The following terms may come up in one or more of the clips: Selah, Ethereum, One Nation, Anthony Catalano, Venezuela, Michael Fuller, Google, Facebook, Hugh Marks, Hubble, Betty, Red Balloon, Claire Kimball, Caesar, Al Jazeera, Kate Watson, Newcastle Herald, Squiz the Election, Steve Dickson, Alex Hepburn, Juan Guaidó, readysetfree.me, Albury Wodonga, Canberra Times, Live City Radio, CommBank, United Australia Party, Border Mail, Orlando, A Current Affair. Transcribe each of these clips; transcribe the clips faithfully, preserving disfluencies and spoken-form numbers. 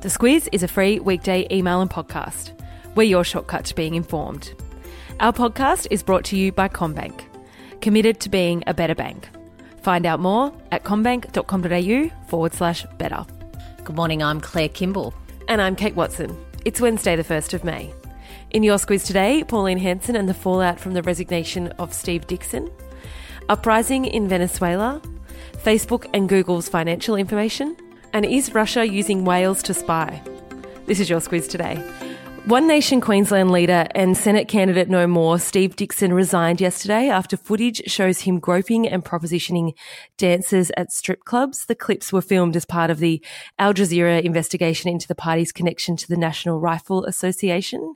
The Squiz is a free weekday email and podcast. We're your shortcut to being informed. Our podcast is brought to you by CommBank, committed to being a better bank. Find out more at combank.com.au forward slash better. Good morning, I'm Claire Kimball. And I'm Kate Watson. It's Wednesday the first of May. In your Squiz Today, Pauline Hanson and the fallout from the resignation of Steve Dickson, uprising in Venezuela, Facebook and Google's financial information, and is Russia using whales to spy? This is your Squiz Today. One Nation Queensland leader and Senate candidate no more, Steve Dickson, resigned yesterday after footage shows him groping and propositioning dancers at strip clubs. The clips were filmed as part of the Al Jazeera investigation into the party's connection to the National Rifle Association.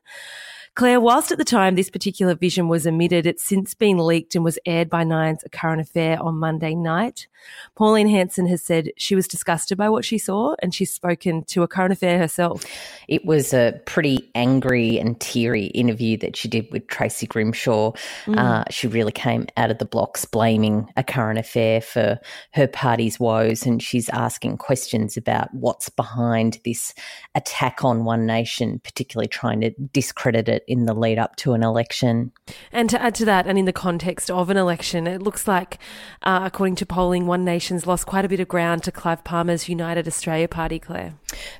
Claire, whilst at the time this particular vision was omitted, it's since been leaked and was aired by Nine's A Current Affair on Monday night. Pauline Hanson has said she was disgusted by what she saw, and she's spoken to A Current Affair herself. It was a pretty angry and teary interview that she did with Tracy Grimshaw. Mm. Uh, she really came out of the blocks blaming A Current Affair for her party's woes, and she's asking questions about what's behind this attack on One Nation, particularly trying to discredit it in the lead up to an election. And to add to that, and in the context of an election, it looks like, uh, according to polling, One Nation's lost quite a bit of ground to Clive Palmer's United Australia Party, Claire.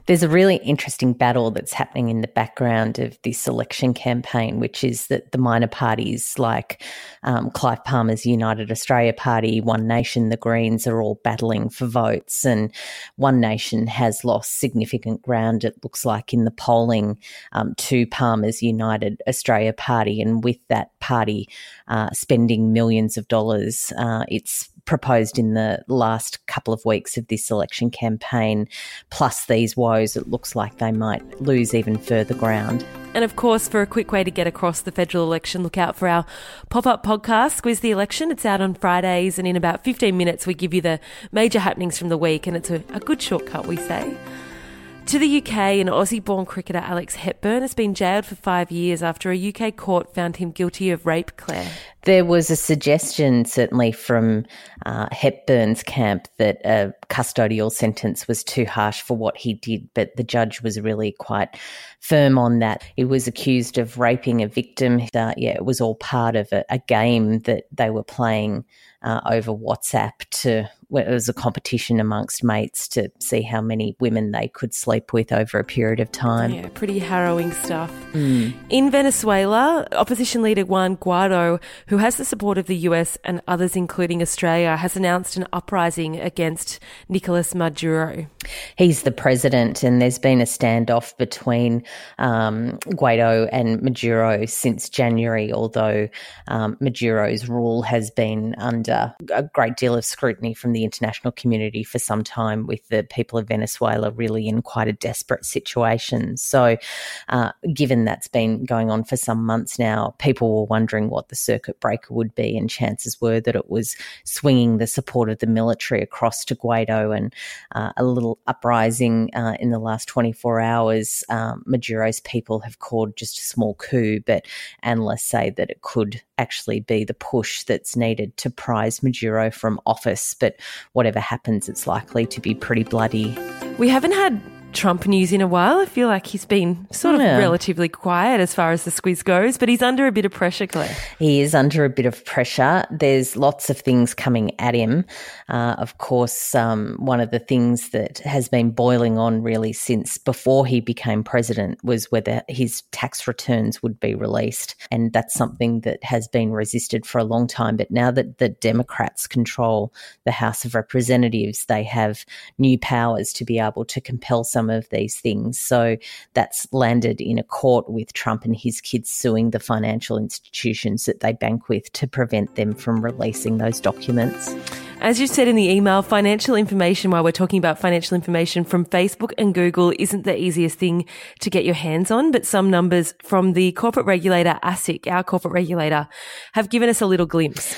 There's a really interesting battle that's happening in the background of this election campaign, which is that the minor parties like um, Clive Palmer's United Australia Party, One Nation, the Greens are all battling for votes, and One Nation has lost significant ground, it looks like, in the polling um, to Palmer's United Australia Party, and with that party uh, spending millions of dollars, uh, it's proposed in the last couple of weeks of this election campaign, plus these woes, it looks like they might lose even further ground. And of course, for a quick way to get across the federal election, look out for our pop-up podcast, Squiz the Election. It's out on Fridays, and in about fifteen minutes we give you the major happenings from the week, and it's a, a good shortcut, we say. To the U K, an Aussie-born cricketer, Alex Hepburn, has been jailed for five years after a U K court found him guilty of rape, Claire. There was a suggestion, certainly from uh, Hepburn's camp, that a custodial sentence was too harsh for what he did, but the judge was really quite firm on that. He was accused of raping a victim. Uh, yeah, it was all part of a, a game that they were playing uh, over WhatsApp to. It was a competition amongst mates to see how many women they could sleep with over a period of time. Yeah, pretty harrowing stuff. Mm. In Venezuela, opposition leader Juan Guaidó, who has the support of the U S and others, including Australia, has announced an uprising against Nicolas Maduro. He's the president, and there's been a standoff between um, Guaidó and Maduro since January, although um, Maduro's rule has been under a great deal of scrutiny from the international community for some time, with the people of Venezuela really in quite a desperate situation. So uh, given that's been going on for some months now, people were wondering what the circuit breaker would be, and chances were that it was swinging the support of the military across to Guaidó, and uh, a little uprising uh, in the last twenty-four hours. Um, Maduro's people have called just a small coup, but analysts say that it could actually be the push that's needed to prise Maduro from office. But whatever happens, it's likely to be pretty bloody. We haven't had Trump news in a while. I feel like he's been sort of yeah. relatively quiet as far as the Squiz goes, but he's under a bit of pressure, Claire. He is under a bit of pressure. There's lots of things coming at him. Uh, of course, um, one of the things that has been boiling on really since before he became president was whether his tax returns would be released, and that's something that has been resisted for a long time. But now that the Democrats control the House of Representatives, they have new powers to be able to compel some of these things. So that's landed in a court with Trump and his kids suing the financial institutions that they bank with to prevent them from releasing those documents. As you said in the email, financial information, while we're talking about financial information from Facebook and Google, isn't the easiest thing to get your hands on, but some numbers from the corporate regulator, A S I C, our corporate regulator, have given us a little glimpse.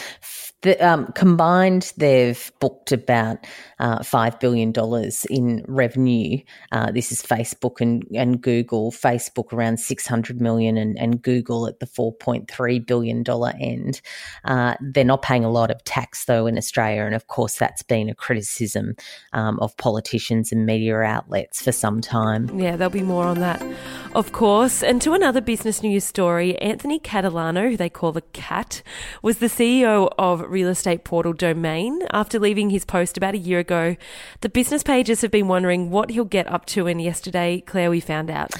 The, um, combined, they've booked about uh, five billion dollars in revenue. Uh, this is Facebook and, and Google. Facebook around six hundred million dollars and, and Google at the four point three billion dollars end. Uh, they're not paying a lot of tax, though, in Australia, and, of course, that's been a criticism um, of politicians and media outlets for some time. Yeah, there'll be more on that, of course. And to another business news story, Anthony Catalano, who they call the Cat, was the C E O of real estate portal Domain. After leaving his post about a year ago, the business pages have been wondering what he'll get up to, and yesterday, Claire, we found out.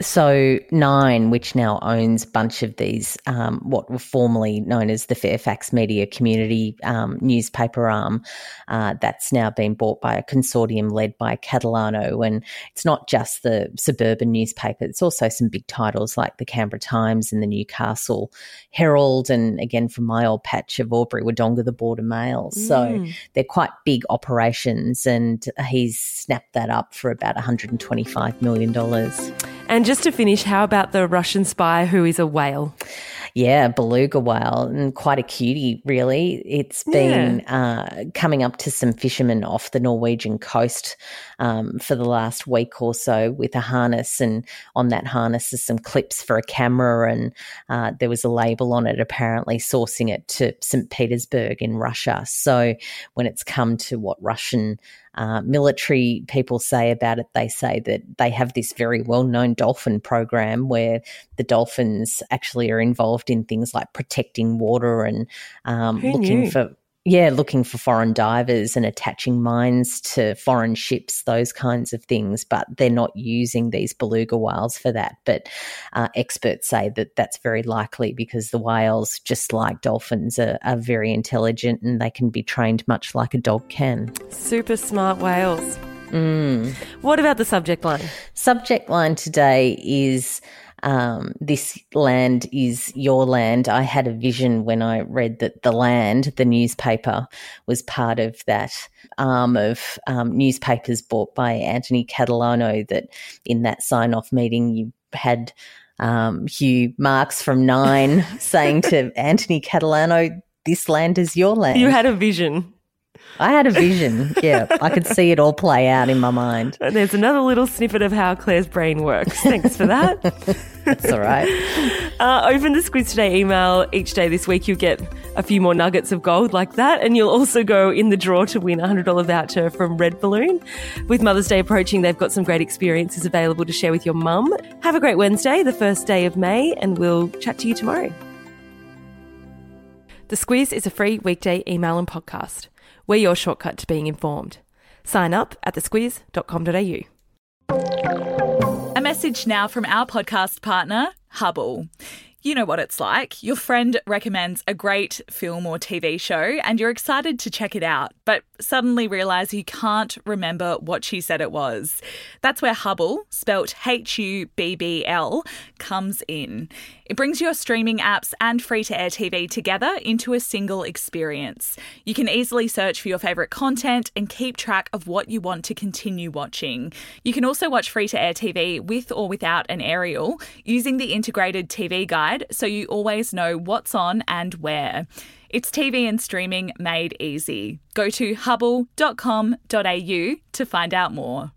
So Nine, which now owns a bunch of these, um, what were formerly known as the Fairfax Media community um, newspaper arm, uh, that's now been bought by a consortium led by Catalano. And it's not just the suburban newspaper, it's also some big titles like the Canberra Times and the Newcastle Herald, and again from my old patch of Albury Wodonga, the Border Mail. Mm. So they're quite big operations, and he's snapped that up for about one hundred twenty-five million dollars. And just to finish, how about the Russian spy who is a whale? Yeah, a beluga whale, and quite a cutie, really. It's been yeah. uh, coming up to some fishermen off the Norwegian coast um, for the last week or so with a harness, and on that harness is some clips for a camera, and uh, there was a label on it apparently sourcing it to Saint Petersburg in Russia. So when it's come to what Russian Uh, military people say about it, they say that they have this very well-known dolphin program where the dolphins actually are involved in things like protecting water and um, looking knew? for yeah, looking for foreign divers and attaching mines to foreign ships, those kinds of things. But they're not using these beluga whales for that. But uh, experts say that that's very likely because the whales, just like dolphins, are, are very intelligent, and they can be trained much like a dog can. Super smart whales. Mm. What about the subject line? Subject line today is... Um, this land is your land. I had a vision when I read that The Land, the newspaper, was part of that arm of um, newspapers bought by Anthony Catalano, that in that sign-off meeting you had um, Hugh Marks from Nine saying to Anthony Catalano, this land is your land. You had a vision. I had a vision, yeah. I could see it all play out in my mind. And there's another little snippet of how Claire's brain works. Thanks for that. That's all right. Uh, open the Squiz Today email each day this week. You'll get a few more nuggets of gold like that, and you'll also go in the draw to win a one hundred dollars voucher from Red Balloon. With Mother's Day approaching, they've got some great experiences available to share with your mum. Have a great Wednesday, the first day of May, and we'll chat to you tomorrow. The Squiz is a free weekday email and podcast. We're your shortcut to being informed. Sign up at the squiz dot com dot a u. A message now from our podcast partner, Hubble. You know what it's like. Your friend recommends a great film or T V show and you're excited to check it out, but suddenly realise you can't remember what she said it was. That's where Hubble, spelt H U B B L, comes in. It brings your streaming apps and free-to-air T V together into a single experience. You can easily search for your favourite content and keep track of what you want to continue watching. You can also watch free-to-air T V with or without an aerial using the integrated T V guide, so you always know what's on and where. It's T V and streaming made easy. Go to hubble dot com dot a u to find out more.